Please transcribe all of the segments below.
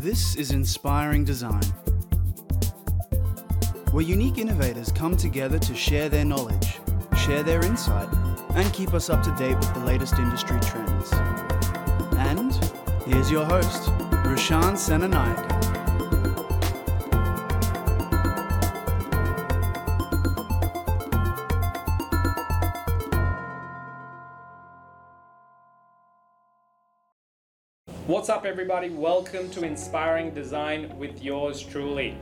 This is Inspiring Design, where unique innovators come together to share their knowledge, share their insight, and keep us up to date with the latest industry trends. And here's your host, Rashan Senanayake. What's up, everybody? Welcome to Inspiring Design with yours truly.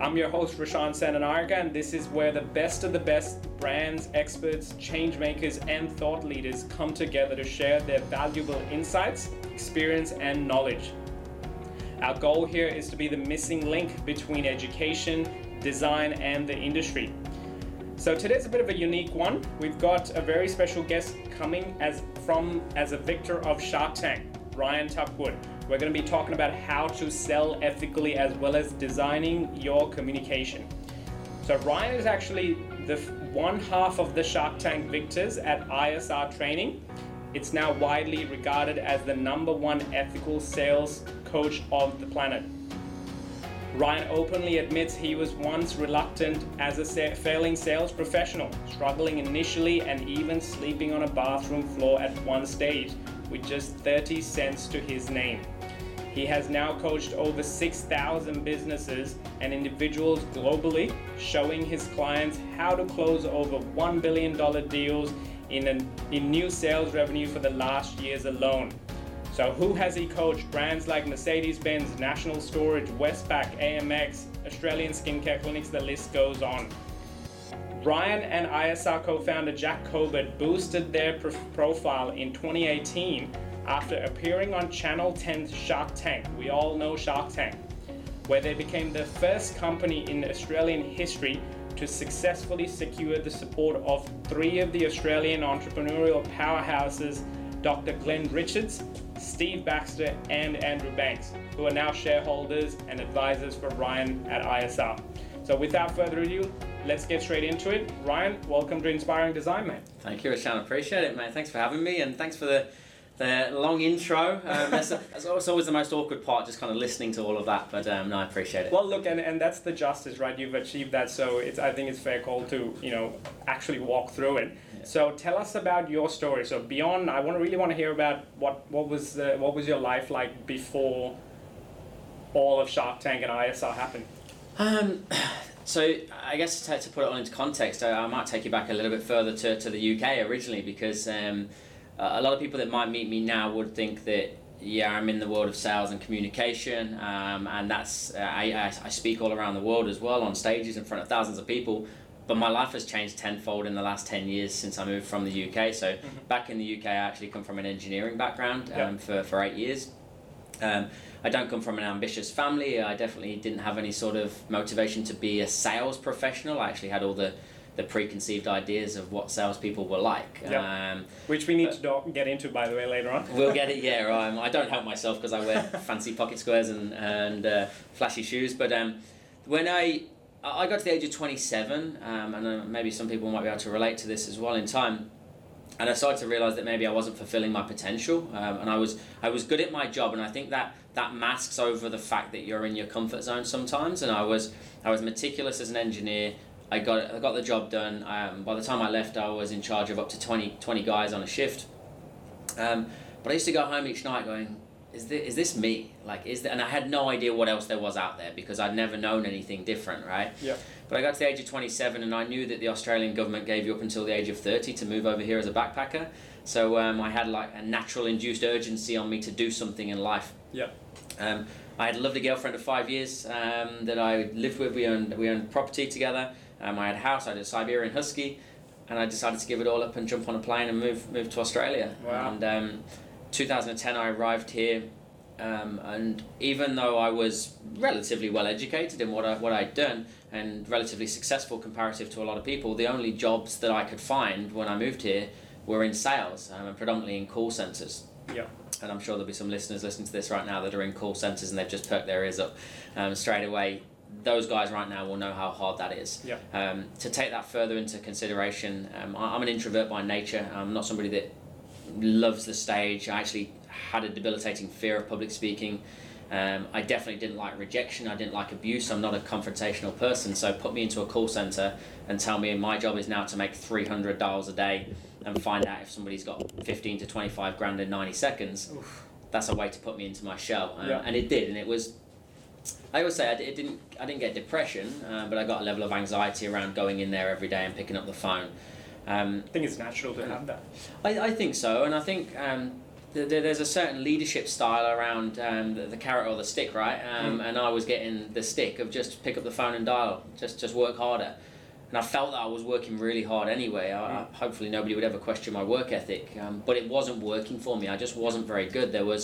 I'm your host, Rashan Senanayake, and this is where the best of the best brands, experts, change makers, and thought leaders come together to share their valuable insights, experience, and knowledge. Our goal here is to be the missing link between education, design, and the industry. So today's a bit of a unique one. We've got a very special guest coming as a victor of Shark Tank, Ryan Tuckwood. We're going to be talking about how to sell ethically as well as designing your communication. So Ryan is actually the one half of the Shark Tank victors at ISR Training. It's now widely regarded as the #1 ethical sales coach of the planet. Ryan openly admits he was once reluctant as a failing sales professional, struggling initially and even sleeping on a bathroom floor at one stage, with just 30 cents to his name. He has now coached over 6,000 businesses and individuals globally, showing his clients how to close over $1 billion deals in new sales revenue for the last years alone. So who has he coached? Brands like Mercedes-Benz, National Storage, Westpac, AMX, Australian skincare clinics, the list goes on. Ryan and ISR co-founder Jack Cobert boosted their profile in 2018 after appearing on Channel 10's Shark Tank. We all know Shark Tank, where they became the first company in Australian history to successfully secure the support of three of the Australian entrepreneurial powerhouses, Dr. Glenn Richards, Steve Baxter, and Andrew Banks, who are now shareholders and advisors for Ryan at ISR. So without further ado, let's get straight into it. Ryan, welcome to Inspiring Design, mate. Thank you, Rashan. Appreciate it, mate. Thanks for having me, and thanks for the long intro. That's always the most awkward part, just kind of listening to all of that, but no, I appreciate it. Well, look, and that's the justice, right? You've achieved that, so I think it's fair call to, actually walk through it. Yeah. So tell us about your story. So beyond, I really want to hear about what was your life like before all of Shark Tank and ISR happened. So I guess to put it all into context, I might take you back a little bit further to the UK originally, because a lot of people that might meet me now would think that, yeah, I'm in the world of sales and communication, and that's I speak all around the world as well on stages in front of thousands of people, but my life has changed tenfold in the last 10 years since I moved from the UK. So back in the UK, I actually come from an engineering background for 8 years. I don't come from an ambitious family. I definitely didn't have any sort of motivation to be a sales professional. I actually had all the preconceived ideas of what salespeople were like. Yep. Which we need to get into, by the way, later on. We'll get it, yeah. I don't help myself because I wear fancy pocket squares and flashy shoes. But when I got to the age of 27, and maybe some people might be able to relate to this as well in time, and I started to realise that maybe I wasn't fulfilling my potential, and I was good at my job, and I think that masks over the fact that you're in your comfort zone sometimes. And I was meticulous as an engineer. I got the job done. By the time I left, I was in charge of up to 20 guys on a shift. But I used to go home each night going, is this me? And I had no idea what else there was out there because I'd never known anything different, right? Yeah. But I got to the age of 27, and I knew that the Australian government gave you up until the age of 30 to move over here as a backpacker. So I had a natural induced urgency on me to do something in life. Yeah. I had a lovely girlfriend of 5 years that I lived with. We owned property together. I had a house. I had a Siberian husky, and I decided to give it all up and jump on a plane and move to Australia. Wow. And 2010, I arrived here, and even though I was relatively well educated in what I'd done and relatively successful comparative to a lot of people, the only jobs that I could find when I moved here were in sales, and predominantly in call centres. Yeah. And I'm sure there'll be some listeners listening to this right now that are in call centres and they've just perked their ears up straight away. Those guys right now will know how hard that is. Yeah. To take that further into consideration, I'm an introvert by nature. I'm not somebody that loves the stage. I actually had a debilitating fear of public speaking. I definitely didn't like rejection. I didn't like abuse. I'm not a confrontational person. So put me into a call center and tell me my job is now to make $300 a day and find out if somebody's got 15 to 25 grand in 90 seconds. Oof. That's a way to put me into my shell. And it did. And it was, I always say I didn't get depression, but I got a level of anxiety around going in there every day and picking up the phone. I think it's natural to have that. I think so. And I think there's a certain leadership style around the carrot or the stick, right? And I was getting the stick of just pick up the phone and dial, just work harder. And I felt that I was working really hard anyway. Hopefully nobody would ever question my work ethic, but it wasn't working for me. I just wasn't very good. There were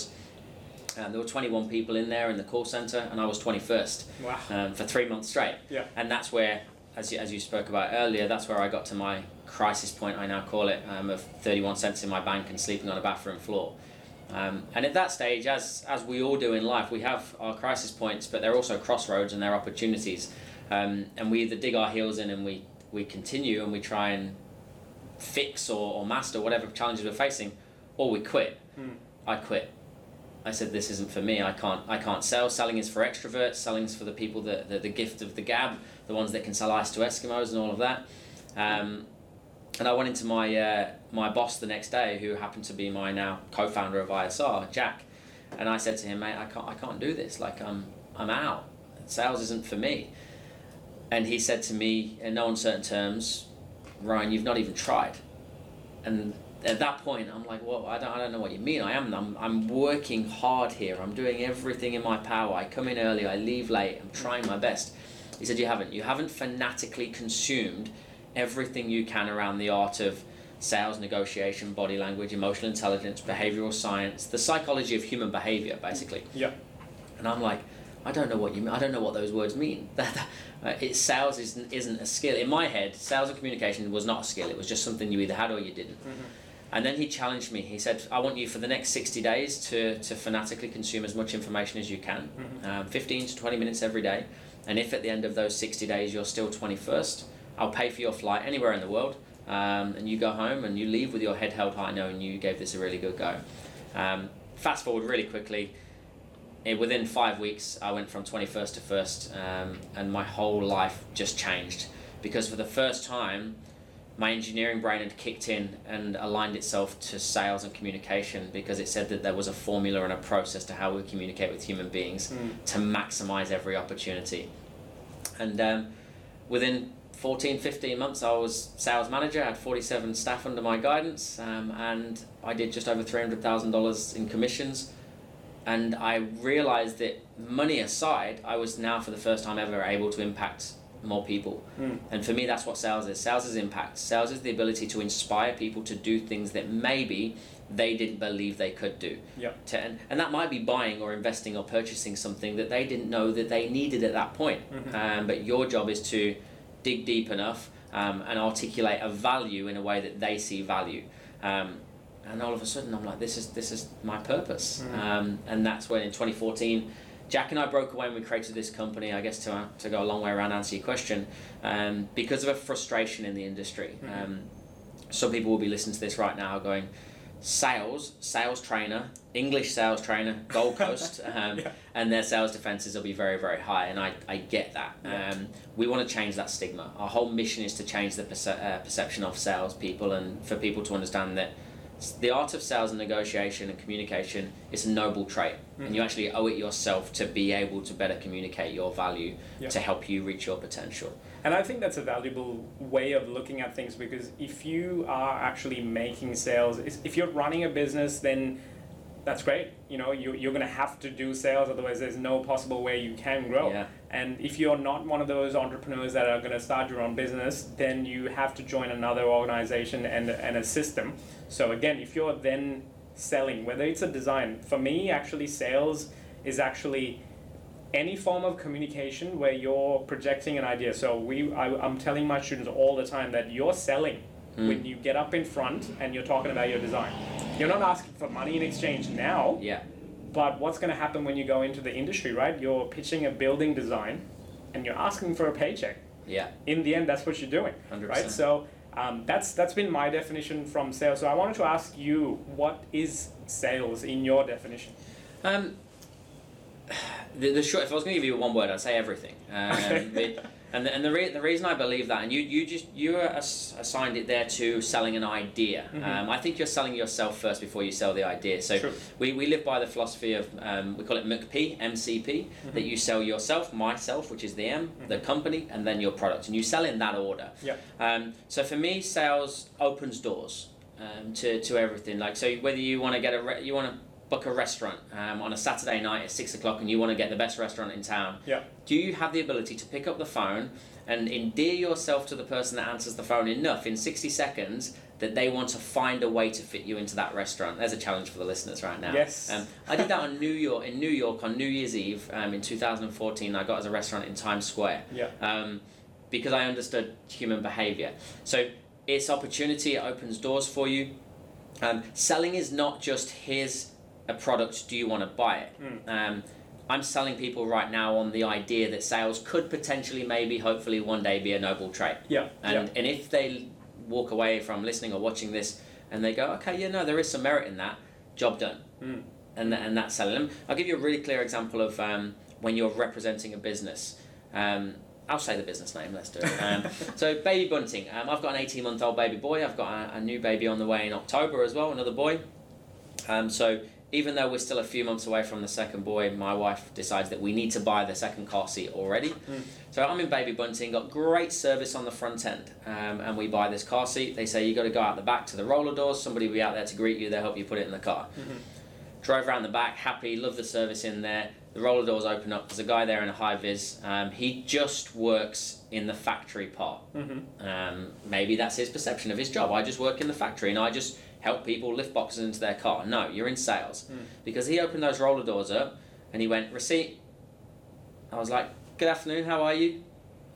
21 people in there in the call center, and I was 21st. Wow. For 3 months straight. Yeah. And that's where, as you spoke about earlier, that's where I got to my crisis point, I now call it, of 31 cents in my bank and sleeping on a bathroom floor. And at that stage, as we all do in life, we have our crisis points, but they're also crossroads and they're opportunities. And we either dig our heels in and we continue and we try and fix or master whatever challenges we're facing, or we quit. I quit. I said, this isn't for me. I can't sell. Selling is for extroverts. Selling is for the people that the gift of the gab, the ones that can sell ice to Eskimos and all of that. And I went into my my boss the next day, who happened to be my now co-founder of ISR, Jack, and I said to him, mate, I can't do this. Like I'm out. Sales isn't for me. And he said to me in no uncertain terms, Ryan, you've not even tried. And at that point, I'm like, well, I don't know what you mean. I'm working hard here. I'm doing everything in my power. I come in early, I leave late, I'm trying my best. He said, you haven't fanatically consumed everything you can around the art of sales, negotiation, body language, emotional intelligence, behavioral science, the psychology of human behavior, basically. Yeah. And I'm like, I don't know what you mean. I don't know what those words mean. Sales isn't a skill. In my head, sales and communication was not a skill. It was just something you either had or you didn't. Mm-hmm. And then he challenged me. He said, I want you for the next 60 days to fanatically consume as much information as you can, 15 to 20 minutes every day. And if at the end of those 60 days you're still 21st, I'll pay for your flight anywhere in the world. And you go home and you leave with your head held high knowing you gave this a really good go. Fast forward really quickly. Within 5 weeks, I went from 21st to 1st, and my whole life just changed. Because for the first time, my engineering brain had kicked in and aligned itself to sales and communication, because it said that there was a formula and a process to how we communicate with human beings to maximize every opportunity. And within 14, 15 months, I was sales manager. I had 47 staff under my guidance, and I did just over $300,000 in commissions. And I realized that, money aside, I was now for the first time ever able to impact more people. And for me, that's what sales is. Sales is impact. Sales is the ability to inspire people to do things that maybe they didn't believe they could do. Yep. And that might be buying or investing or purchasing something that they didn't know that they needed at that point. Mm-hmm. But your job is to dig deep enough and articulate a value in a way that they see value. And all of a sudden I'm like, this is my purpose. And that's when in 2014, Jack and I broke away and we created this company, I guess to go a long way around answer your question, because of a frustration in the industry. Some people will be listening to this right now going, sales trainer, English sales trainer, Gold Coast, and their sales defenses will be very, very high. And I get that. We want to change that stigma. Our whole mission is to change the perception of salespeople, and for people to understand that the art of sales and negotiation and communication is a noble trait, and you actually owe it yourself to be able to better communicate your value to help you reach your potential. And I think that's a valuable way of looking at things, because if you are actually making sales, if you're running a business, then that's great. You know, you're going to have to do sales, otherwise there's no possible way you can grow. Yeah. And if you're not one of those entrepreneurs that are going to start your own business, then you have to join another organization and a system. So again, if you're then selling, whether it's a design, for me, actually sales is actually any form of communication where you're projecting an idea. So I'm telling my students all the time that you're selling when you get up in front and you're talking about your design. You're not asking for money in exchange now. Yeah. But what's going to happen when you go into the industry, right? You're pitching a building design and you're asking for a paycheck. Yeah. In the end, that's what you're doing, 100%. Right? So that's been my definition from sales. So I wanted to ask you, what is sales in your definition? the short, if I was going to give you one word, I'd say everything. The reason I believe that, and you assigned it there to selling an idea. Mm-hmm. I think you're selling yourself first before you sell the idea. So true. We live by the philosophy of we call it MCP, mm-hmm. that you sell yourself, myself, which is the M, mm-hmm. the company, and then your product, and you sell in that order. Yeah. So for me, sales opens doors to everything. Like, so whether you want to get book a restaurant on a Saturday night at 6:00 and you want to get the best restaurant in town. Yeah. Do you have the ability to pick up the phone and endear yourself to the person that answers the phone enough in 60 seconds that they want to find a way to fit you into that restaurant? There's a challenge for the listeners right now. Yes. I did that in New York on New Year's Eve in 2014. I got as a restaurant in Times Square. Yeah. Because I understood human behavior. So it's opportunity, it opens doors for you. Selling is not just here's a product, do you want to buy it? I'm selling people right now on the idea that sales could potentially, maybe, hopefully one day be a noble trade. Yeah. And if they walk away from listening or watching this and they go, okay, yeah, no, there is some merit in that, job done. Mm. And that's selling them. I'll give you a really clear example of when you're representing a business. I'll say the business name, let's do it. So Baby Bunting, I've got an 18-month-old baby boy. I've got a new baby on the way in October as well, another boy. So even though we're still a few months away from the second boy, my wife decides that we need to buy the second car seat already. Mm. So I'm in Baby Bunting, got great service on the front end, and we buy this car seat. They say, you got to go out the back to the roller doors. Somebody will be out there to greet you. They'll help you put it in the car. Mm-hmm. Drove around the back, happy, love the service in there. The roller doors open up. There's a guy there in a high-vis. He just works in the factory part. Mm-hmm. Maybe that's his perception of his job. I just work in the factory, and I just help people lift boxes into their car. No, you're in sales. Mm. Because he opened those roller doors up and he went, receipt. I was like, good afternoon, how are you?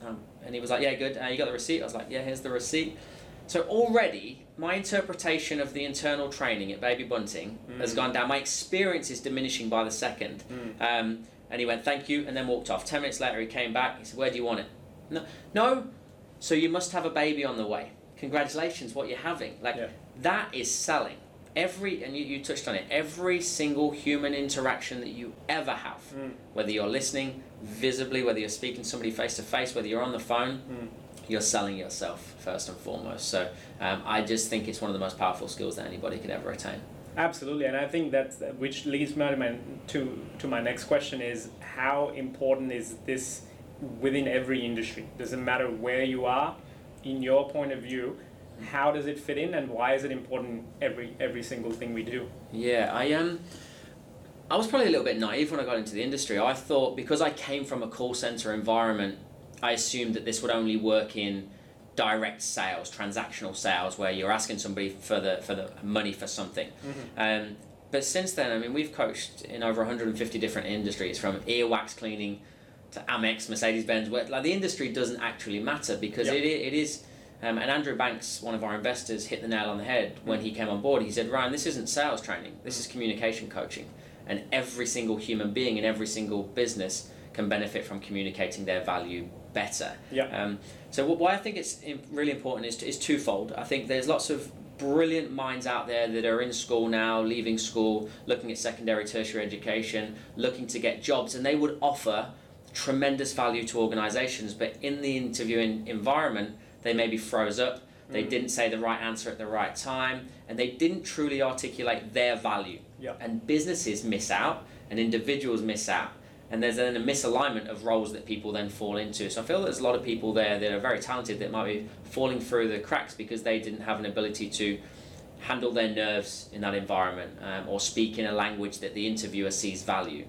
And he was like, yeah, good. You got the receipt? I was like, yeah, here's the receipt. So already my interpretation of the internal training at Baby Bunting has gone down. My experience is diminishing by the second. And he went, thank you, and then walked off. 10 minutes later, he came back. He said, where do you want it? No. So you must have a baby on the way. Congratulations, what you're having. That is selling. You touched on it, every single human interaction that you ever have, whether you're listening visibly, whether you're speaking to somebody face to face, whether you're on the phone, you're selling yourself first and foremost. So I just think it's one of the most powerful skills that anybody could ever attain. Absolutely, and I think that's which leads me to my next question is, how important is this within every industry? Doesn't matter where you are, in your point of view, how does it fit in, and why is it important every single thing we do? Yeah, I was probably a little bit naive when I got into the industry. I thought, because I came from a call center environment, I assumed that this would only work in direct sales, transactional sales, where you're asking somebody for the money for something. Mm-hmm. But since then, I mean, we've coached in over 150 different industries, from earwax cleaning to AMX, Mercedes-Benz. The industry doesn't actually matter, because it is. And Andrew Banks, one of our investors, hit the nail on the head when he came on board. He said, Ryan, this isn't sales training. This is communication coaching. And every single human being in every single business can benefit from communicating their value better. Yeah. So why I think it's really important is twofold. I think there's lots of brilliant minds out there that are in school now, leaving school, looking at secondary, tertiary education, looking to get jobs, and they would offer tremendous value to organizations. But in the interviewing environment, they maybe froze up, they didn't say the right answer at the right time, and they didn't truly articulate their value. Yep. And businesses miss out, and individuals miss out. And there's then a misalignment of roles that people then fall into. So I feel there's a lot of people there that are very talented that might be falling through the cracks because they didn't have an ability to handle their nerves in that environment, or speak in a language that the interviewer sees value.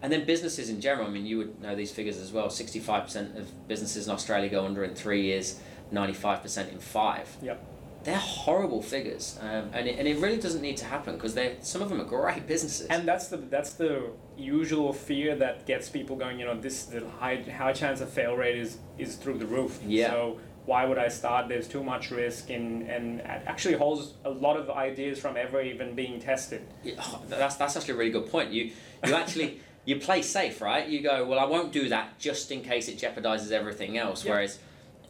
And then businesses in general, I mean, you would know these figures as well, 65% of businesses in Australia go under in 3 years, 95% in 5. Yep. They're horrible figures, and it really doesn't need to happen, because some of them are great businesses. And that's the usual fear that gets people going, the high chance of fail rate is through the roof. Yeah. So why would I start? There's too much risk, and actually holds a lot of ideas from ever even being tested. Yeah, that's actually a really good point. You actually... You play safe, right? You go, well, I won't do that just in case it jeopardizes everything else. Yep. Whereas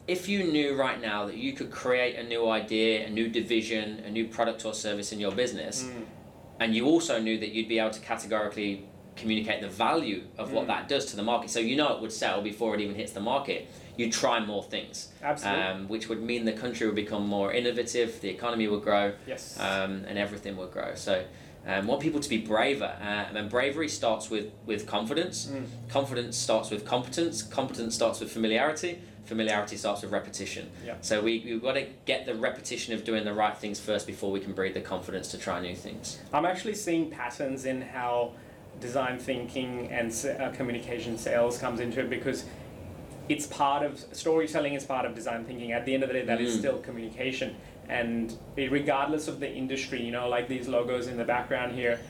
if you knew right now that you could create a new idea, a new division, a new product or service in your business, and you also knew that you'd be able to categorically communicate the value of what that does to the market. So you know it would sell before it even hits the market. You try more things, which would mean the country would become more innovative, the economy would grow, and everything would grow. So want people to be braver. And bravery starts with confidence. Confidence starts with competence. Competence starts with familiarity. Familiarity starts with repetition. So we've got to get the repetition of doing the right things first before we can breed the confidence to try new things. I'm actually seeing patterns in how design thinking and communication sales comes into it, because it's part of storytelling, it's part of design thinking. At the end of the day, that is still communication. And regardless of the industry, you know, like these logos in the background here,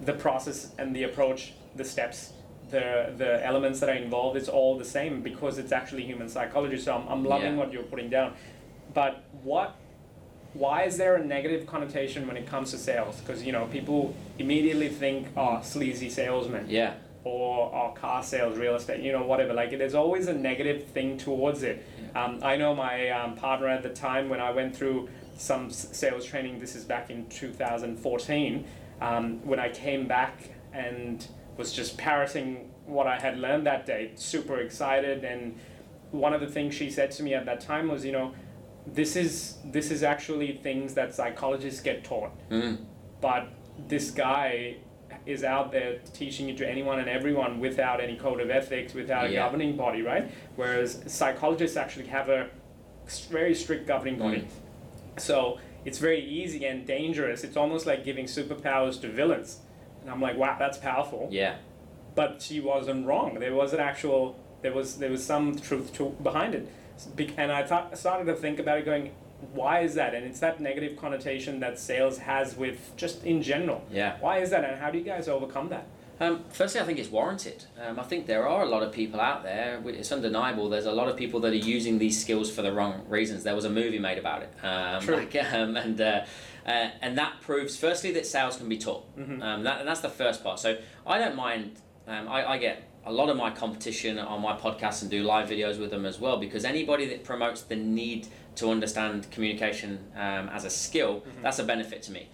the process and the approach, the steps, the elements that are involved, it's all the same, because it's actually human psychology. So I'm loving what you're putting down. But why is there a negative connotation when it comes to sales? Because, you know, people immediately think, oh, sleazy salesman. Yeah. Or car sales, real estate, you know, whatever. Like, there's always a negative thing towards it. I know my partner at the time, when I went through some sales training, this is back in 2014, when I came back and was just parroting what I had learned that day, super excited. And one of the things she said to me at that time was, you know, this is actually things that psychologists get taught. But this guy is out there teaching it to anyone and everyone without any code of ethics, without a governing body, right? Whereas psychologists actually have a very strict governing body. So it's very easy and dangerous. It's almost like giving superpowers to villains. And I'm like, wow, that's powerful. Yeah. But she wasn't wrong. There was some truth behind it. And I started to think about it, going, why is that? And it's that negative connotation that sales has with just in general. Yeah. Why is that, and how do you guys overcome that? Firstly, I think it's warranted. I think there are a lot of people out there, it's undeniable, there's a lot of people that are using these skills for the wrong reasons. There was a movie made about it. True. And that proves, firstly, that sales can be taught. And that's the first part. So I don't mind, I get a lot of my competition on my podcast and do live videos with them as well, because anybody that promotes the need to understand communication as a skill, that's a benefit to me.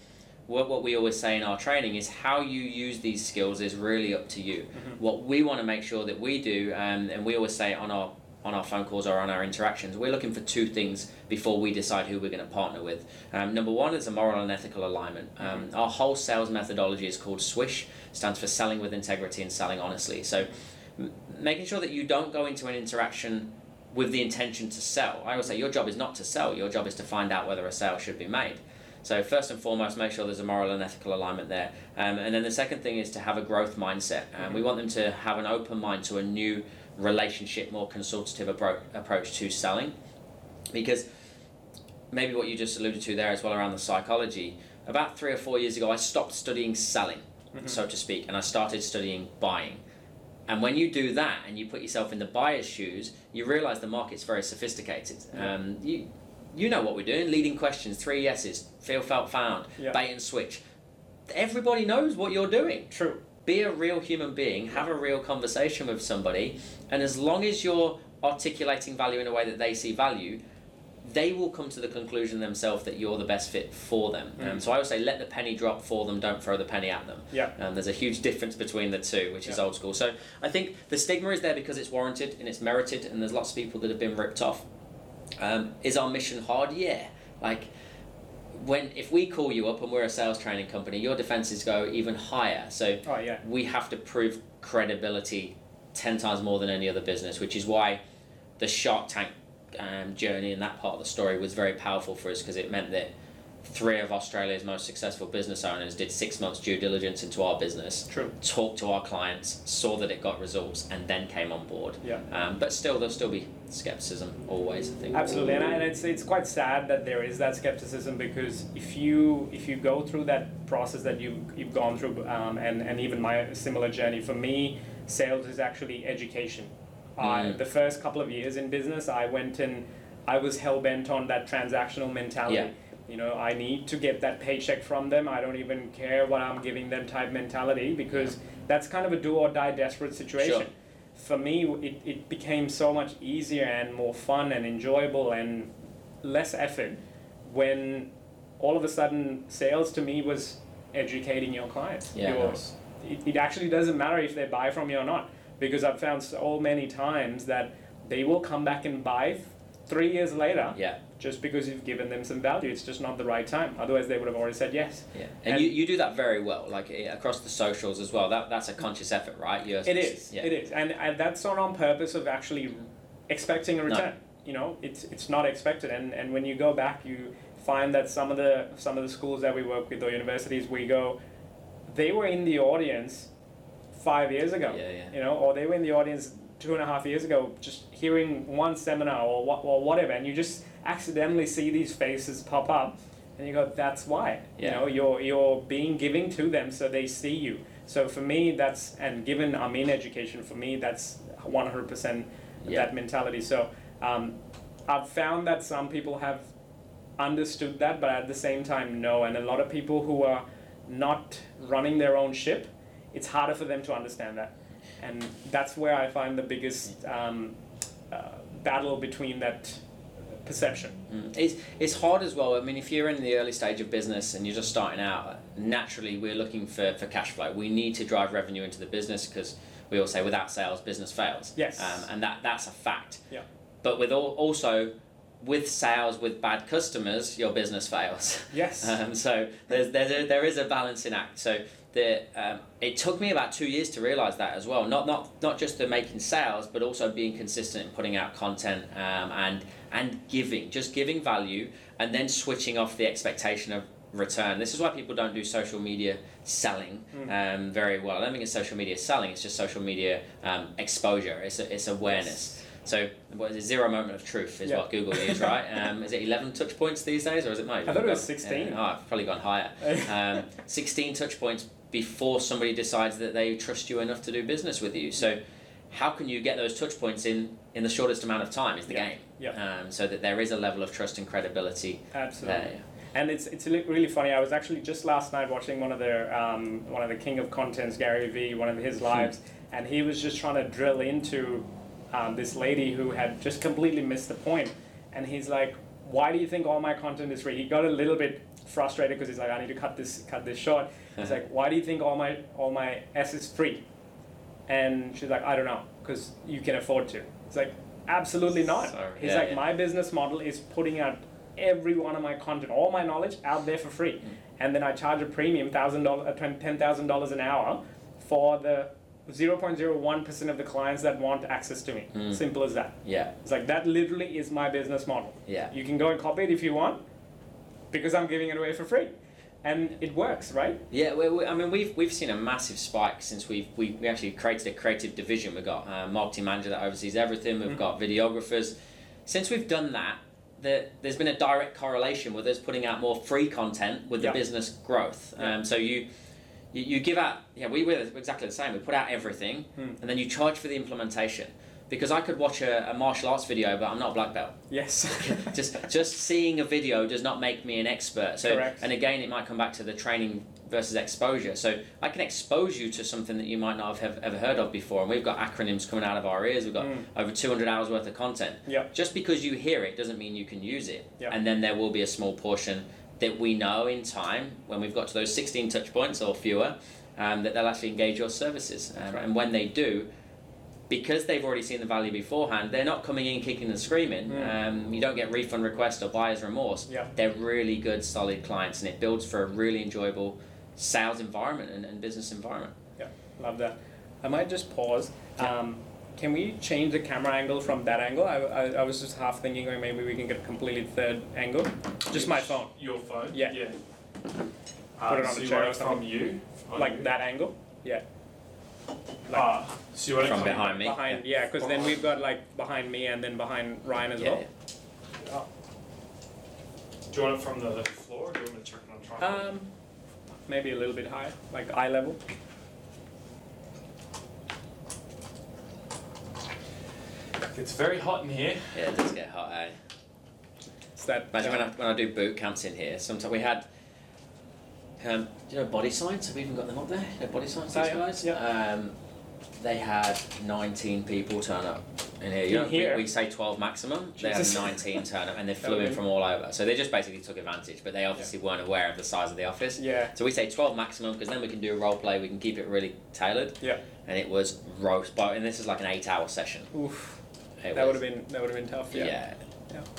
What we always say in our training is how you use these skills is really up to you. What we want to make sure that we do, and we always say on our phone calls or on our interactions, we're looking for two things before we decide who we're going to partner with. Number one is a moral and ethical alignment. Our whole sales methodology is called SWISH, stands for selling with integrity and selling honestly. So making sure that you don't go into an interaction with the intention to sell. I always say your job is not to sell, your job is to find out whether a sale should be made. So first and foremost, make sure there's a moral and ethical alignment there. And then the second thing is to have a growth mindset. We want them to have an open mind to a new relationship, more consultative approach to selling, because maybe what you just alluded to there as well around the psychology, about 3 or 4 years ago I stopped studying selling, so to speak, and I started studying buying. And when you do that and you put yourself in the buyer's shoes, you realize the market's very sophisticated. You know what we're doing, leading questions, 3 yeses, feel, felt, found, bait and switch. Everybody knows what you're doing. True. Be a real human being, have a real conversation with somebody, and as long as you're articulating value in a way that they see value, they will come to the conclusion themselves that you're the best fit for them. So I would say let the penny drop for them, don't throw the penny at them. There's a huge difference between the two, which is old school. So I think the stigma is there because it's warranted and it's merited, and there's lots of people that have been ripped off. Is our mission hard? Like, if we call you up and we're a sales training company, your defenses go even higher. So we have to prove credibility 10 times more than any other business, which is why the Shark Tank journey and that part of the story was very powerful for us, because it meant that 3 of Australia's most successful business owners did 6 months due diligence into our business, talked to our clients, saw that it got results, and then came on board. But still, there'll still be skepticism always, I think. Absolutely, and it's quite sad that there is that skepticism, because if you go through that process that you've gone through, and even my similar journey, for me, sales is actually education. The first couple of years in business, I went and I was hell-bent on that transactional mentality. You know, I need to get that paycheck from them. I don't even care what I'm giving them type mentality, because that's kind of a do or die desperate situation. For me, it became so much easier and more fun and enjoyable and less effort when all of a sudden sales to me was educating your clients. Yeah, it actually doesn't matter if they buy from you or not, because I've found so many times that they will come back and buy 3 years later. Yeah. Just because you've given them some value, it's just not the right time. Otherwise, they would have already said yes. Yeah, and you do that very well, like across the socials as well. That's a conscious effort, right? It is, and that's not on purpose of actually expecting a return. No. You know, it's not expected, and when you go back, you find that some of the schools that we work with or universities we go, they were in the audience 5 years ago. Yeah. You know, or they were in the audience 2.5 years ago, just hearing one seminar or whatever, and you just accidentally see these faces pop up, and you go, that's why. Yeah. You know, you're being giving to them, so they see you. So for me, that's, and given I'm in education, for me that's 100% that mentality. So I've found that some people have understood that, but at the same time, no. And a lot of people who are not running their own ship, it's harder for them to understand that. And that's where I find the biggest battle between that perception. Mm. It's hard as well. I mean, if you're in the early stage of business and you're just starting out, naturally we're looking for cash flow. We need to drive revenue into the business because we all say without sales, business fails. Yes. And that's a fact. Yeah. But with sales, with bad customers, your business fails. Yes. So there is a balancing act. So it took me about 2 years to realize that as well. Not just the making sales, but also being consistent in putting out content and giving, just giving value, and then switching off the expectation of return. This is why people don't do social media selling very well. I don't think it's social media selling. It's just social media exposure. It's awareness. Yes. So what is it, zero moment of truth is what Google is, right? Is it 11 touch points these days, or is it mine? I thought it was 16. I've probably gone higher. 16 touch points before somebody decides that they trust you enough to do business with you. So how can you get those touch points in the shortest amount of time is the game. Yeah. So that there is a level of trust and credibility. Absolutely. There. And it's really funny. I was actually just last night watching one of the king of contents, Gary Vee, one of his lives, and he was just trying to drill into this lady who had just completely missed the point, and he's like, "Why do you think all my content is free?" He got a little bit frustrated because he's like, "I need to cut this short." He's like, "Why do you think all my S is free?" And she's like, "I don't know, because you can afford to." It's like, absolutely not. He's like, "My business model is putting out every one of my content, all my knowledge, out there for free, and then I charge a premium $10,000 an hour for the 0.01% of the clients that want access to me." Simple as that. Yeah. It's like, that literally is my business model. Yeah. You can go and copy it if you want, because I'm giving it away for free, and it works, right? Yeah. I mean, we've seen a massive spike since we actually created a creative division. We've got a marketing manager that oversees everything. We've got videographers. Since we've done that, there's been a direct correlation with us putting out more free content with the business growth. So you give out, we're exactly the same. We put out everything, and then you charge for the implementation. Because I could watch a martial arts video, but I'm not a black belt. Yes. just seeing a video does not make me an expert. So, correct. And again, it might come back to the training versus exposure. So I can expose you to something that you might not have ever heard of before. And we've got acronyms coming out of our ears. We've got over 200 hours worth of content. Yep. Just because you hear it doesn't mean you can use it. Yep. And then there will be a small portion that we know in time, when we've got to those 16 touch points or fewer, that they'll actually engage your services. Right. And when they do, because they've already seen the value beforehand, they're not coming in kicking and screaming. You don't get refund requests or buyer's remorse. Yeah. They're really good, solid clients, and it builds for a really enjoyable sales environment and business environment. Yeah, love that. I might just pause. Yeah. Can we change the camera angle from that angle? I was just half thinking maybe we can get a completely third angle. Just my phone. Your phone? Yeah. Put it on the chair or something. From you? Like that angle? Yeah. So you want it from behind me? Behind, yeah, because then we've got like behind me and then behind Ryan as well. Yeah. Oh. Do you want it from the floor or do you want to check it on tripod? Maybe a little bit higher, like eye level. It's very hot in here. Yeah, it does get hot, eh? It's that. Imagine when I do boot camps in here. Sometimes we had. Do you know Body Science? Have we even got them up there? Body Science, these guys. Yeah. They had 19 people turn up in here. We say 12 maximum. They had 19 turn up, and they flew in from all over. So they just basically took advantage, but they obviously weren't aware of the size of the office. Yeah. So we say 12 maximum because then we can do a role play. We can keep it really tailored. Yeah. And it was roast, but and this is like an 8-hour session. Oof. That would have been tough. Yeah.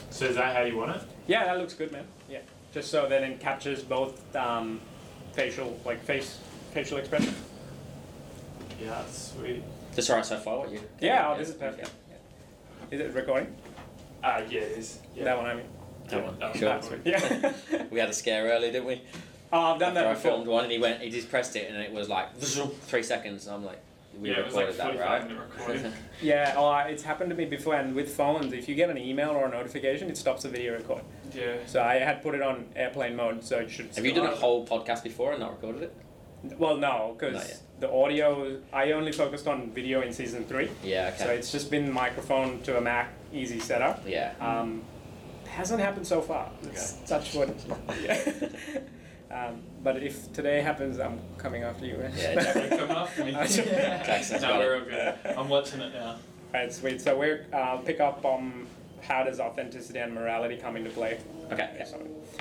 So is that how you want it? Yeah, that looks good, man. Yeah. Just so that it captures both facial expression. Yeah, sweet. That's all right so far, aren't you? Yeah, this is perfect. Yeah. Is it recording? Yeah, it is. Yeah. That one, I mean. That one. Sure. That one. Yeah. We had a scare earlier, didn't we? Oh, I've done that before. I filmed one and he just pressed it and it was like 3 seconds and I'm like, recorded that, right? Yeah, it's happened to me before, and with phones, if you get an email or a notification, it stops the video record. Yeah. So I had put it on airplane mode, so it should. Have you done a whole podcast before and not recorded it? Well, no, because the audio, I only focused on video in season 3. Yeah, okay. So it's just been microphone to a Mac, easy setup. Yeah. Hasn't happened so far. Touch wood. Yeah. But if today happens, I'm coming after you. Yeah, definitely come after me. I'm watching it now. Alright, sweet. So we'll pick up on how does authenticity and morality come into play. Okay. Yeah.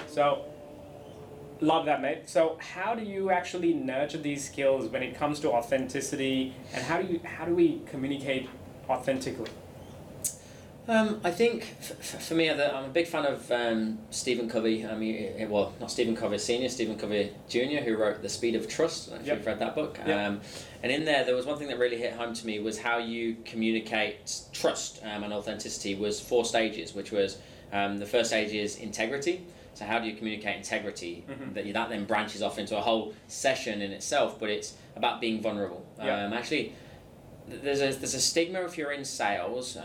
So, love that, mate. So how do you actually nurture these skills when it comes to authenticity, and how do we communicate authentically? I think for me, I'm a big fan of Stephen Covey. I mean, well, not Stephen Covey Senior, Stephen Covey Junior, who wrote The Speed of Trust. I don't know if you've read that book. Yep. And in there was one thing that really hit home to me was how you communicate trust and authenticity was 4 stages, which was the first stage is integrity. So how do you communicate integrity? Mm-hmm. That then branches off into a whole session in itself, but it's about being vulnerable. Actually, there's a stigma if you're in sales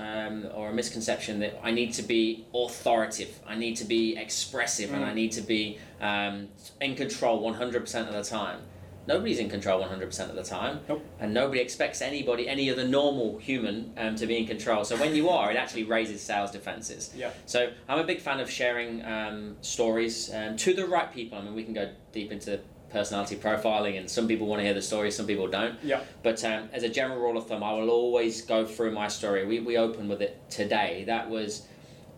or a misconception that I need to be authoritative, I need to be expressive, and I need to be in control 100% of the time. Nobody's in control 100% of the time. Nope. And nobody expects anybody, any other normal human to be in control. So when you are, it actually raises sales defenses. Yeah. So I'm a big fan of sharing stories to the right people. I mean, we can go deep into personality profiling, and some people want to hear the story, some people don't. Yeah. But as a general rule of thumb, I will always go through my story. We opened with it today. That was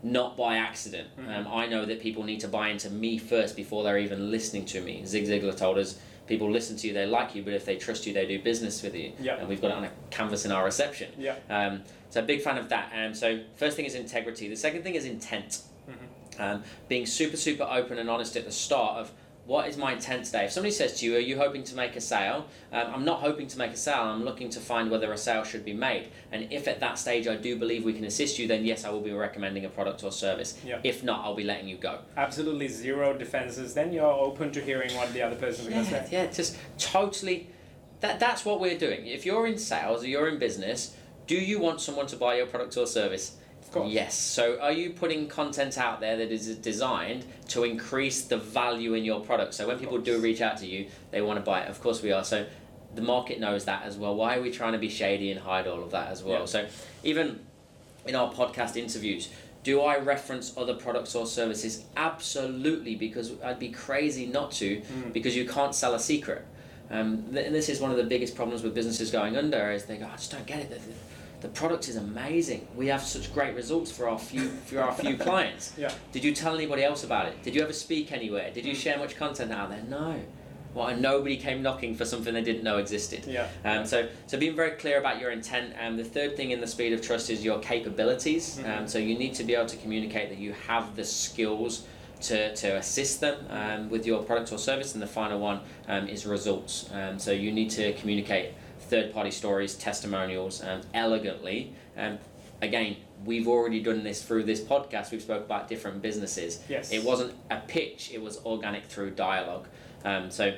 not by accident. Mm-hmm. I know that people need to buy into me first before they're even listening to me. Zig Ziglar told us, people listen to you, they like you, but if they trust you, they do business with you. Yep. And we've got it on a canvas in our reception. Yep. So big fan of that. So first thing is integrity. The second thing is intent. Mm-hmm. Being super, super open and honest at the start of what is my intent today. If somebody says to you, are you hoping to make a sale? I'm not hoping to make a sale. I'm looking to find whether a sale should be made. And if at that stage I do believe we can assist you, then yes, I will be recommending a product or service. Yep. If not, I'll be letting you go. Absolutely zero defenses. Then you're open to hearing what the other person's going to say. Yeah, just totally. That's what we're doing. If you're in sales or you're in business, do you want someone to buy your product or service? Yes. So are you putting content out there that is designed to increase the value in your product? So when people do reach out to you, they want to buy it. Of course we are. So the market knows that as well. Why are we trying to be shady and hide all of that as well? Yeah. So even in our podcast interviews, do I reference other products or services? Absolutely, because I'd be crazy not to, because you can't sell a secret. And this is one of the biggest problems with businesses going under is they go, I just don't get it. The product is amazing. We have such great results for our few clients. Yeah. Did you tell anybody else about it? Did you ever speak anywhere? Did you share much content out there? No. Well, and nobody came knocking for something they didn't know existed. Yeah. So being very clear about your intent. The third thing in the speed of trust is your capabilities. Mm-hmm. So you need to be able to communicate that you have the skills to assist them with your product or service. And the final one is results. So you need to communicate third-party stories, testimonials, elegantly. Again, we've already done this through this podcast. We've spoke about different businesses. Yes. It wasn't a pitch. It was organic through dialogue. So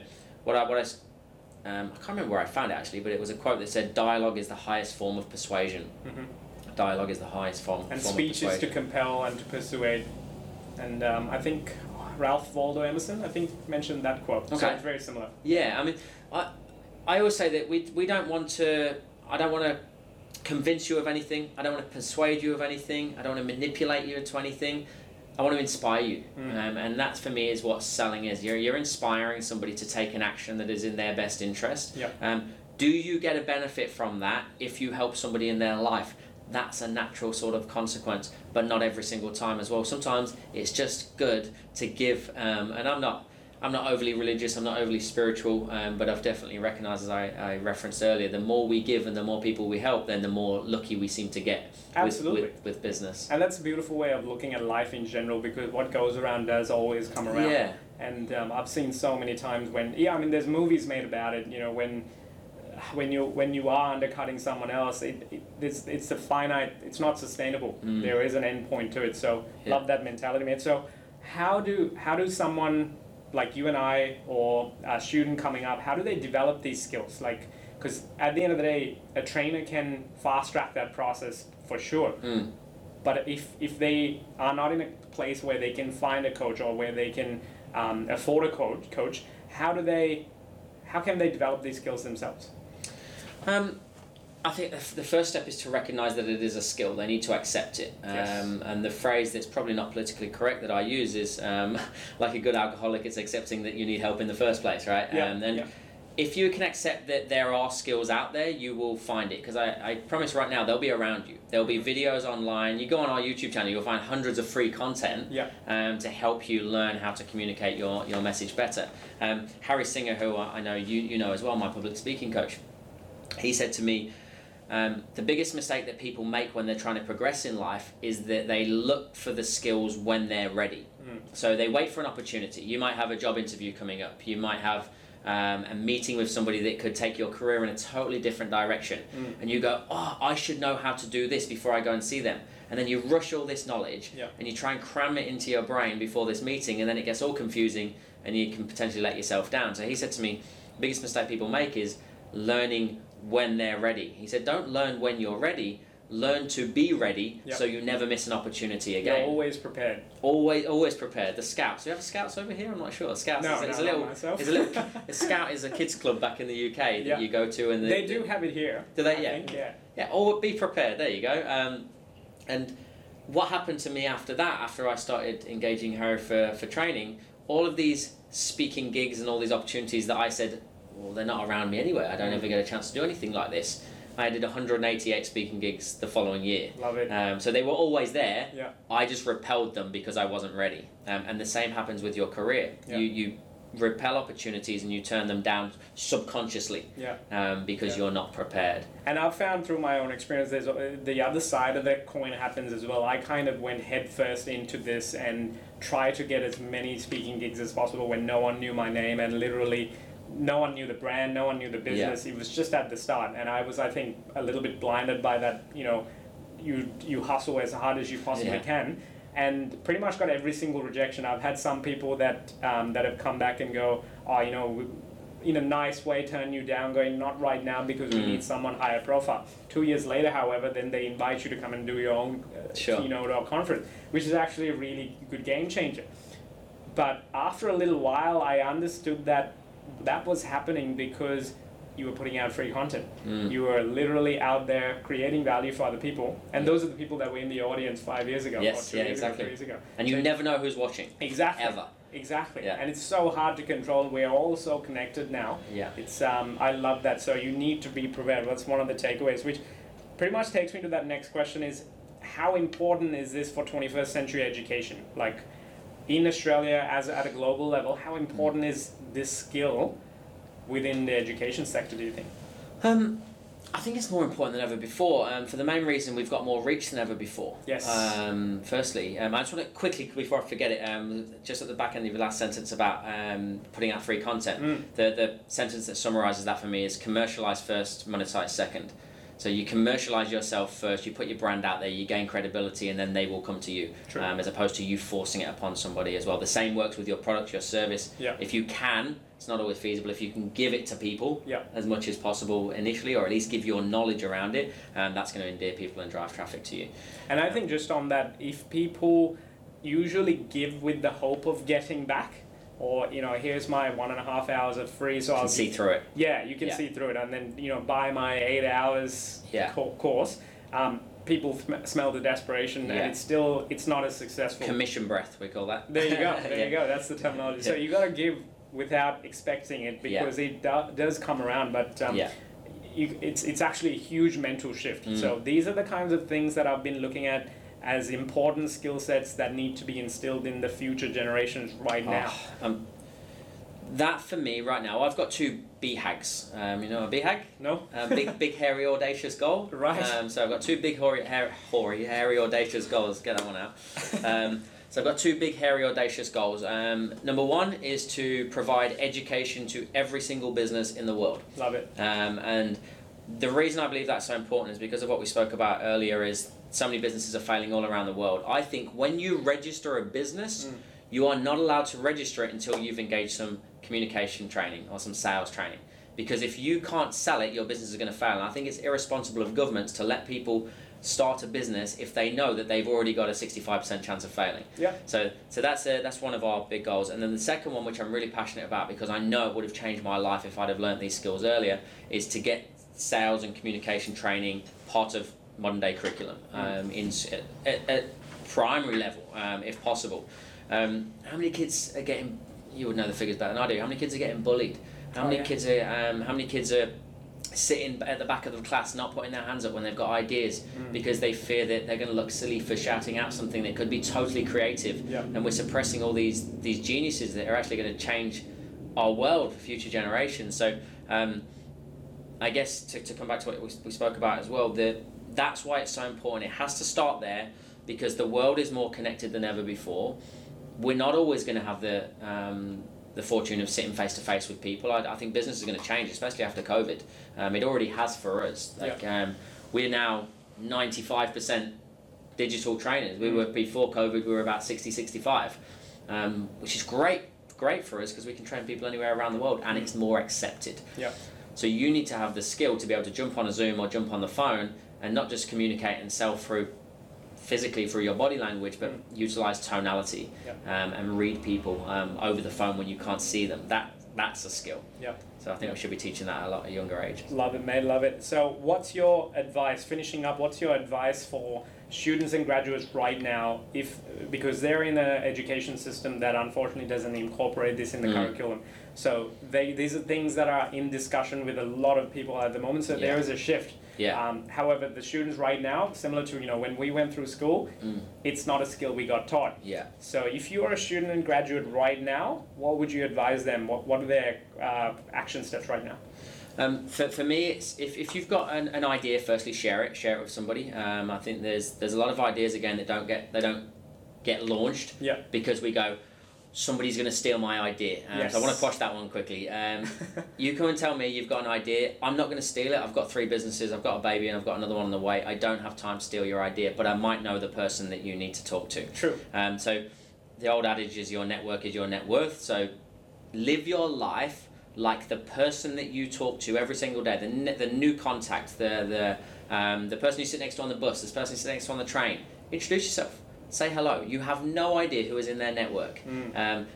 I can't remember where I found it actually, but it was a quote that said, dialogue is the highest form of persuasion. Mm-hmm. Dialogue is the highest form of persuasion. And speech is to compel and to persuade. And I think Ralph Waldo Emerson, mentioned that quote. Okay. So it's very similar. Yeah, I always say that we don't want to. I don't want to convince you of anything. I don't want to persuade you of anything. I don't want to manipulate you into anything. I want to inspire you, and that for me is what selling is. You're inspiring somebody to take an action that is in their best interest. Yep. Do you get a benefit from that if you help somebody in their life? that's a natural sort of consequence, but not every single time as well. Sometimes it's just good to give, and I'm not overly religious, I'm not overly spiritual, but I've definitely recognized, as I referenced earlier, the more we give and the more people we help, then the more lucky we seem to get with business. And that's a beautiful way of looking at life in general, because what goes around does always come around. Yeah. And I've seen so many times when, there's movies made about it, when you are undercutting someone else, it's a finite, it's not sustainable. Mm. There is an end point to it. So love that mentality, mate. So how do someone like you and I, or a student coming up, how do they develop these skills? Like, because at the end of the day, a trainer can fast track that process for sure. Mm. But if they are not in a place where they can find a coach, or where they can afford a coach, how can they develop these skills themselves? I think the first step is to recognize that it is a skill. They need to accept it. And the phrase that's probably not politically correct that I use is, like a good alcoholic, it's accepting that you need help in the first place, right? Yeah. If you can accept that there are skills out there, you will find it. Because I promise right now, they'll be around you. There'll be videos online. You go on our YouTube channel, you'll find hundreds of free content to help you learn how to communicate your message better. Harry Singer, who I know you know as well, my public speaking coach, he said to me, the biggest mistake that people make when they're trying to progress in life is that they look for the skills when they're ready. Mm. So they wait for an opportunity. You might have a job interview coming up. You might have a meeting with somebody that could take your career in a totally different direction. Mm. And you go, I should know how to do this before I go and see them. And then you rush all this knowledge and you try and cram it into your brain before this meeting, and then it gets all confusing and you can potentially let yourself down. So he said to me, the biggest mistake people make is learning when they're ready. He said, don't learn when you're ready, learn to be ready so you never miss an opportunity again. You're always prepared. Always prepared. The Scouts. Do you have Scouts over here? I'm not sure. Scouts is a little a Scout is a kids club back in the UK that you go to, and they do have it here. Do they? Yeah. I think, yeah. Yeah. Or be prepared. There you go. And what happened to me after that, after I started engaging her for training, all of these speaking gigs and all these opportunities that I said, well, they're not around me anyway. I don't ever get a chance to do anything like this. I did 188 speaking gigs the following year. Love it. So they were always there. Yeah. I just repelled them because I wasn't ready. And the same happens with your career. Yeah. You repel opportunities and you turn them down subconsciously because you're not prepared. And I've found through my own experience, there's the other side of that coin happens as well. I kind of went headfirst into this and tried to get as many speaking gigs as possible when no one knew my name, and literally no one knew the brand, no one knew the business. It was just at the start, and I was, I think, a little bit blinded by that, you hustle as hard as you possibly can, and pretty much got every single rejection. I've had some people that that have come back and go, in a nice way, turn you down, going, not right now, because we need someone higher profile. 2 years later, however, then they invite you to come and do your own keynote or conference, which is actually a really good game changer. But after a little while, I understood that was happening because you were putting out free content. Mm. You were literally out there creating value for other people. And those are the people that were in the audience 5 years ago. Yes, or 2 years ago, 3 years ago. And you never know who's watching. Exactly. Ever. Exactly. Yeah. And it's so hard to control. We're all so connected now. Yeah. It's I love that. So you need to be prepared. That's one of the takeaways, which pretty much takes me to that next question is, how important is this for 21st century education? Like, in Australia, as at a global level, how important is this skill within the education sector, do you think? I think it's more important than ever before, for the main reason we've got more reach than ever before. Yes. Firstly, I just want to quickly, before I forget it, just at the back end of the last sentence about putting out free content, the sentence that summarises that for me is commercialise first, monetise second. So you commercialize yourself first, you put your brand out there, you gain credibility, and then they will come to you, as opposed to you forcing it upon somebody as well. The same works with your product, your service. Yeah. If you can, it's not always feasible, if you can give it to people as much as possible initially, or at least give your knowledge around it, that's going to endear people and drive traffic to you. And I think just on that, if people usually give with the hope of getting back, or, here's my 1.5 hours of free. So I'll see through it. Yeah, you can see through it. And then, buy my 8 hours course. People smell the desperation and it's not as successful. Commission breath, we call that. There you go. There you go. That's the terminology. So you got to give without expecting it, because it does come around. But it's actually a huge mental shift. So these are the kinds of things that I've been looking at as important skill sets that need to be instilled in the future generations right now. That for me right now, I've got two BHAGs. You know a BHAG? No. Big, hairy, audacious goal. Right. So I've got two big, hairy, audacious goals. Get that one out. So I've got two big, hairy, audacious goals. Number one is to provide education to every single business in the world. Love it. And the reason I believe that's so important is because of what we spoke about earlier is so many businesses are failing all around the world. I think when you register a business, you are not allowed to register it until you've engaged some communication training or some sales training. Because if you can't sell it, your business is going to fail. And I think it's irresponsible of governments to let people start a business if they know that they've already got a 65% chance of failing. Yeah. So that's one of our big goals. And then the second one, which I'm really passionate about because I know it would have changed my life if I'd have learned these skills earlier, is to get sales and communication training part of modern day curriculum at primary level, if possible. How many kids are getting, you would know the figures better than I do, how many kids are getting bullied? How many kids are sitting at the back of the class not putting their hands up when they've got ideas because they fear that they're going to look silly for shouting out something that could be totally creative? Yeah. And we're suppressing all these geniuses that are actually going to change our world for future generations. So I guess to come back to what we spoke about as well, that's why it's so important. It has to start there because the world is more connected than ever before. We're not always going to have the fortune of sitting face to face with people. I think business is going to change, especially after COVID. It already has for us. We're now 95% digital trainers. We were before COVID. We were about 60-65, which is great for us because we can train people anywhere around the world and it's more accepted. Yeah. So you need to have the skill to be able to jump on a Zoom or jump on the phone and not just communicate and sell through physically through your body language, but utilize tonality and read people over the phone when you can't see them. That's a skill. Yeah. So I think we should be teaching that a lot at a younger age. Love it, mate. Love it. So what's your advice, finishing up, what's your advice for students and graduates right now, because they're in an education system that unfortunately doesn't incorporate this in the curriculum. So these are things that are in discussion with a lot of people at the moment. So there is a shift. Yeah. However, the students right now, similar to when we went through school, it's not a skill we got taught. Yeah. So if you are a student and graduate right now, what would you advise them? What are their action steps right now? For me, it's if you've got an idea, firstly share it with somebody. I think there's a lot of ideas again that don't get launched. Yeah. Because we go, somebody's going to steal my idea. So I want to quash that one quickly. You come and tell me you've got an idea. I'm not going to steal it. I've got 3 businesses. I've got a baby and I've got another one on the way. I don't have time to steal your idea, but I might know the person that you need to talk to. True. So the old adage is your network is your net worth. So live your life like the person that you talk to every single day, the new contact, the person you sit next to on the bus, this person you sit next to on the train. Introduce yourself. Say hello. You have no idea who is in their network.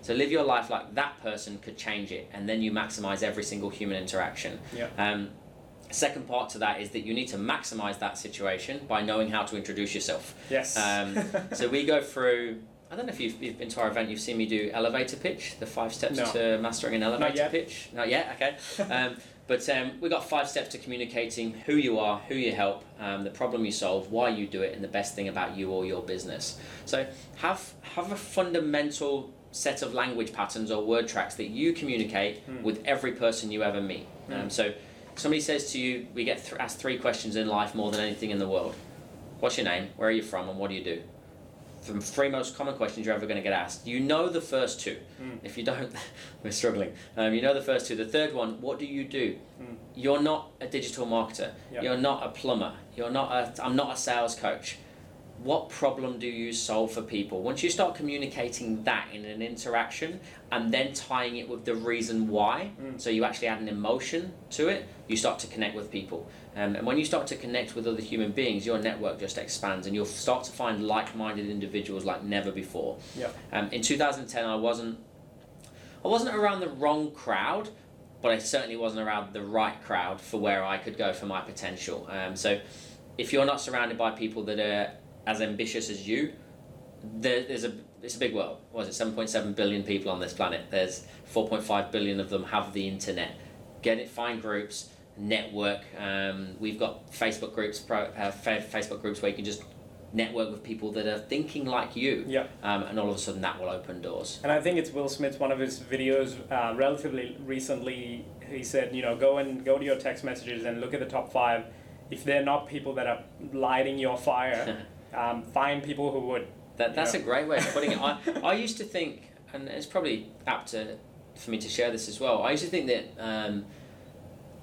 So live your life like that person could change it, and then you maximize every single human interaction. Yeah. Second part to that is that you need to maximize that situation by knowing how to introduce yourself. Yes. So we go through, I don't know if you've been to our event, you've seen me do elevator pitch, the 5 steps to mastering an elevator pitch. Not yet, okay. But we've got 5 steps to communicating who you are, who you help, the problem you solve, why you do it, and the best thing about you or your business. So have a fundamental set of language patterns or word tracks that you communicate with every person you ever meet. So somebody says to you, we get asked 3 questions in life more than anything in the world. What's your name? Where are you from? And what do you do? The 3 most common questions you're ever going to get asked. You know the first 2. If you don't, we're struggling. You know the first 2. The third one, what do you do? You're not a digital marketer. Yep. You're not a plumber. I'm not a sales coach. What problem do you solve for people? Once you start communicating that in an interaction and then tying it with the reason why, so you actually add an emotion to it, you start to connect with people. And when you start to connect with other human beings, your network just expands and you'll start to find like-minded individuals like never before. Yeah. In 2010, I wasn't around the wrong crowd, but I certainly wasn't around the right crowd for where I could go for my potential. So if you're not surrounded by people that are as ambitious as you, it's a big world. What is it, 7.7 billion people on this planet? There's 4.5 billion of them have the internet. Find groups, network. We've got Facebook groups, Facebook groups where you can just network with people that are thinking like you. Yeah. And all of a sudden that will open doors. And I think it's Will Smith, one of his videos relatively recently, he said, go to your text messages and look at the top 5. If they're not people that are lighting your fire, find people who would. That's a great way of putting it. I used to think, and it's probably apt for me to share this as well, I used to think that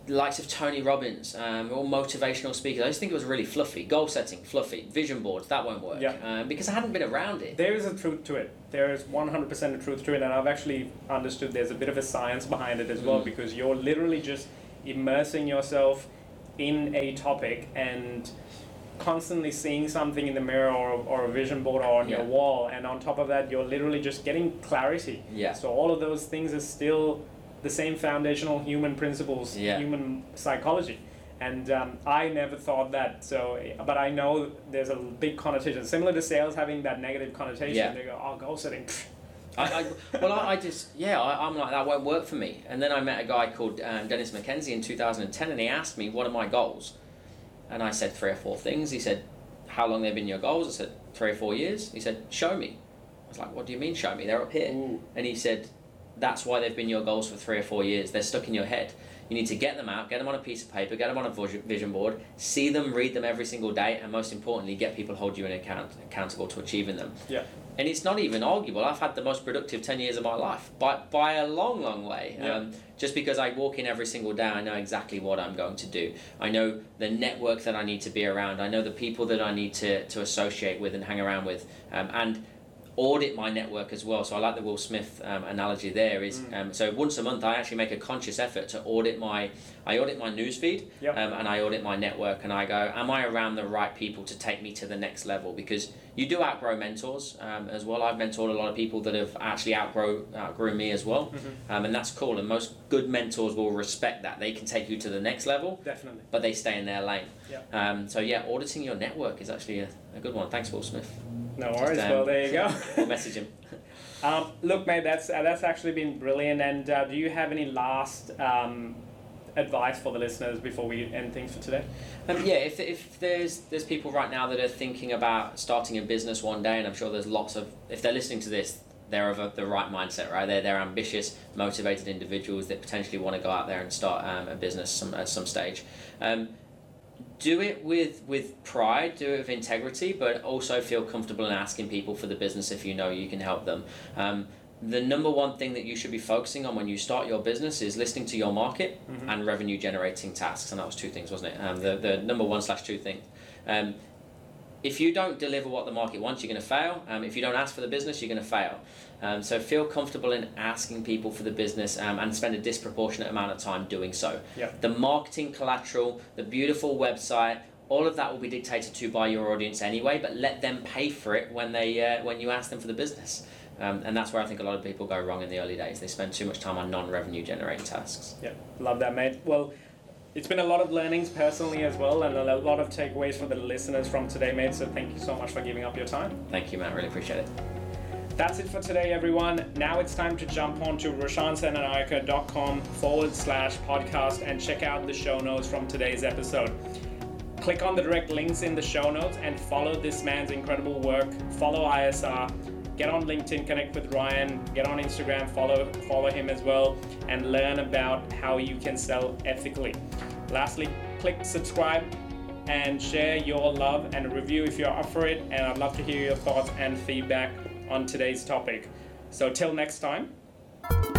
the likes of Tony Robbins, all motivational speakers, I just think it was really fluffy. Goal setting, fluffy. Vision boards, that won't work. Yeah. Because I hadn't been around it. There is a truth to it. There is 100% a truth to it, and I've actually understood there's a bit of a science behind it as well, because you're literally just immersing yourself in a topic and constantly seeing something in the mirror or a vision board or on your wall, and on top of that you're literally just getting clarity. Yeah. So all of those things are still the same foundational human principles, human psychology. And I never thought that, but I know there's a big connotation, similar to sales having that negative connotation. They go, goal setting. I'm like, that won't work for me. And then I met a guy called Dennis McKenzie in 2010, and he asked me, what are my goals? And I said 3 or 4 things. He said, how long have been your goals? I said, 3 or 4 years. He said, show me. I was like, what do you mean show me? They're up here. Ooh. And he said, that's why they've been your goals for 3 or 4 years. They're stuck in your head. You need to get them out, get them on a piece of paper, get them on a vision board, see them, read them every single day, and most importantly, get people to hold you accountable to achieving them. Yeah. And it's not even arguable. I've had the most productive 10 years of my life by a long, long way. Yeah. Just because I walk in every single day, I know exactly what I'm going to do. I know the network that I need to be around. I know the people that I need to associate with and hang around with. And audit my network as well. So I like the Will Smith analogy there is, so once a month I actually make a conscious effort to audit my newsfeed, and I audit my network, and I go, am I around the right people to take me to the next level? Because you do outgrow mentors as well. I've mentored a lot of people that have actually outgrew me as well. And that's cool, and most good mentors will respect that. They can take you to the next level, definitely, but they stay in their lane. Auditing your network is actually a good one. Thanks, Will Smith. No worries. Well, there you go. We'll message him. Look, mate, that's actually been brilliant. And do you have any last advice for the listeners before we end things for today? If there's people right now that are thinking about starting a business one day, and I'm sure there's lots of, if they're listening to this, they're of the right mindset, right? They're ambitious, motivated individuals that potentially want to go out there and start a business at some stage. Do it with pride, do it with integrity, but also feel comfortable in asking people for the business if you know you can help them. The number one thing that you should be focusing on when you start your business is listening to your market and revenue generating tasks. And that was 2 things, wasn't it? The number 1/2 things. If you don't deliver what the market wants, you're going to fail. If you don't ask for the business, you're going to fail. So feel comfortable in asking people for the business, and spend a disproportionate amount of time doing so. Yep. The marketing collateral, the beautiful website, all of that will be dictated to by your audience anyway, but let them pay for it when you ask them for the business. And that's where I think a lot of people go wrong in the early days. They spend too much time on non-revenue generating tasks. Yeah, love that, mate. Well, it's been a lot of learnings personally as well, and a lot of takeaways for the listeners from today, mate. So thank you so much for giving up your time. Thank you, man. Really appreciate it. That's it for today, everyone. Now it's time to jump on to rashansenanayake.com/podcast and check out the show notes from today's episode. Click on the direct links in the show notes and follow this man's incredible work. Follow ISR. Get on LinkedIn, connect with Ryan, get on Instagram, follow him as well, and learn about how you can sell ethically. Lastly, click subscribe and share your love and review if you're up for it, and I'd love to hear your thoughts and feedback on today's topic. So till next time.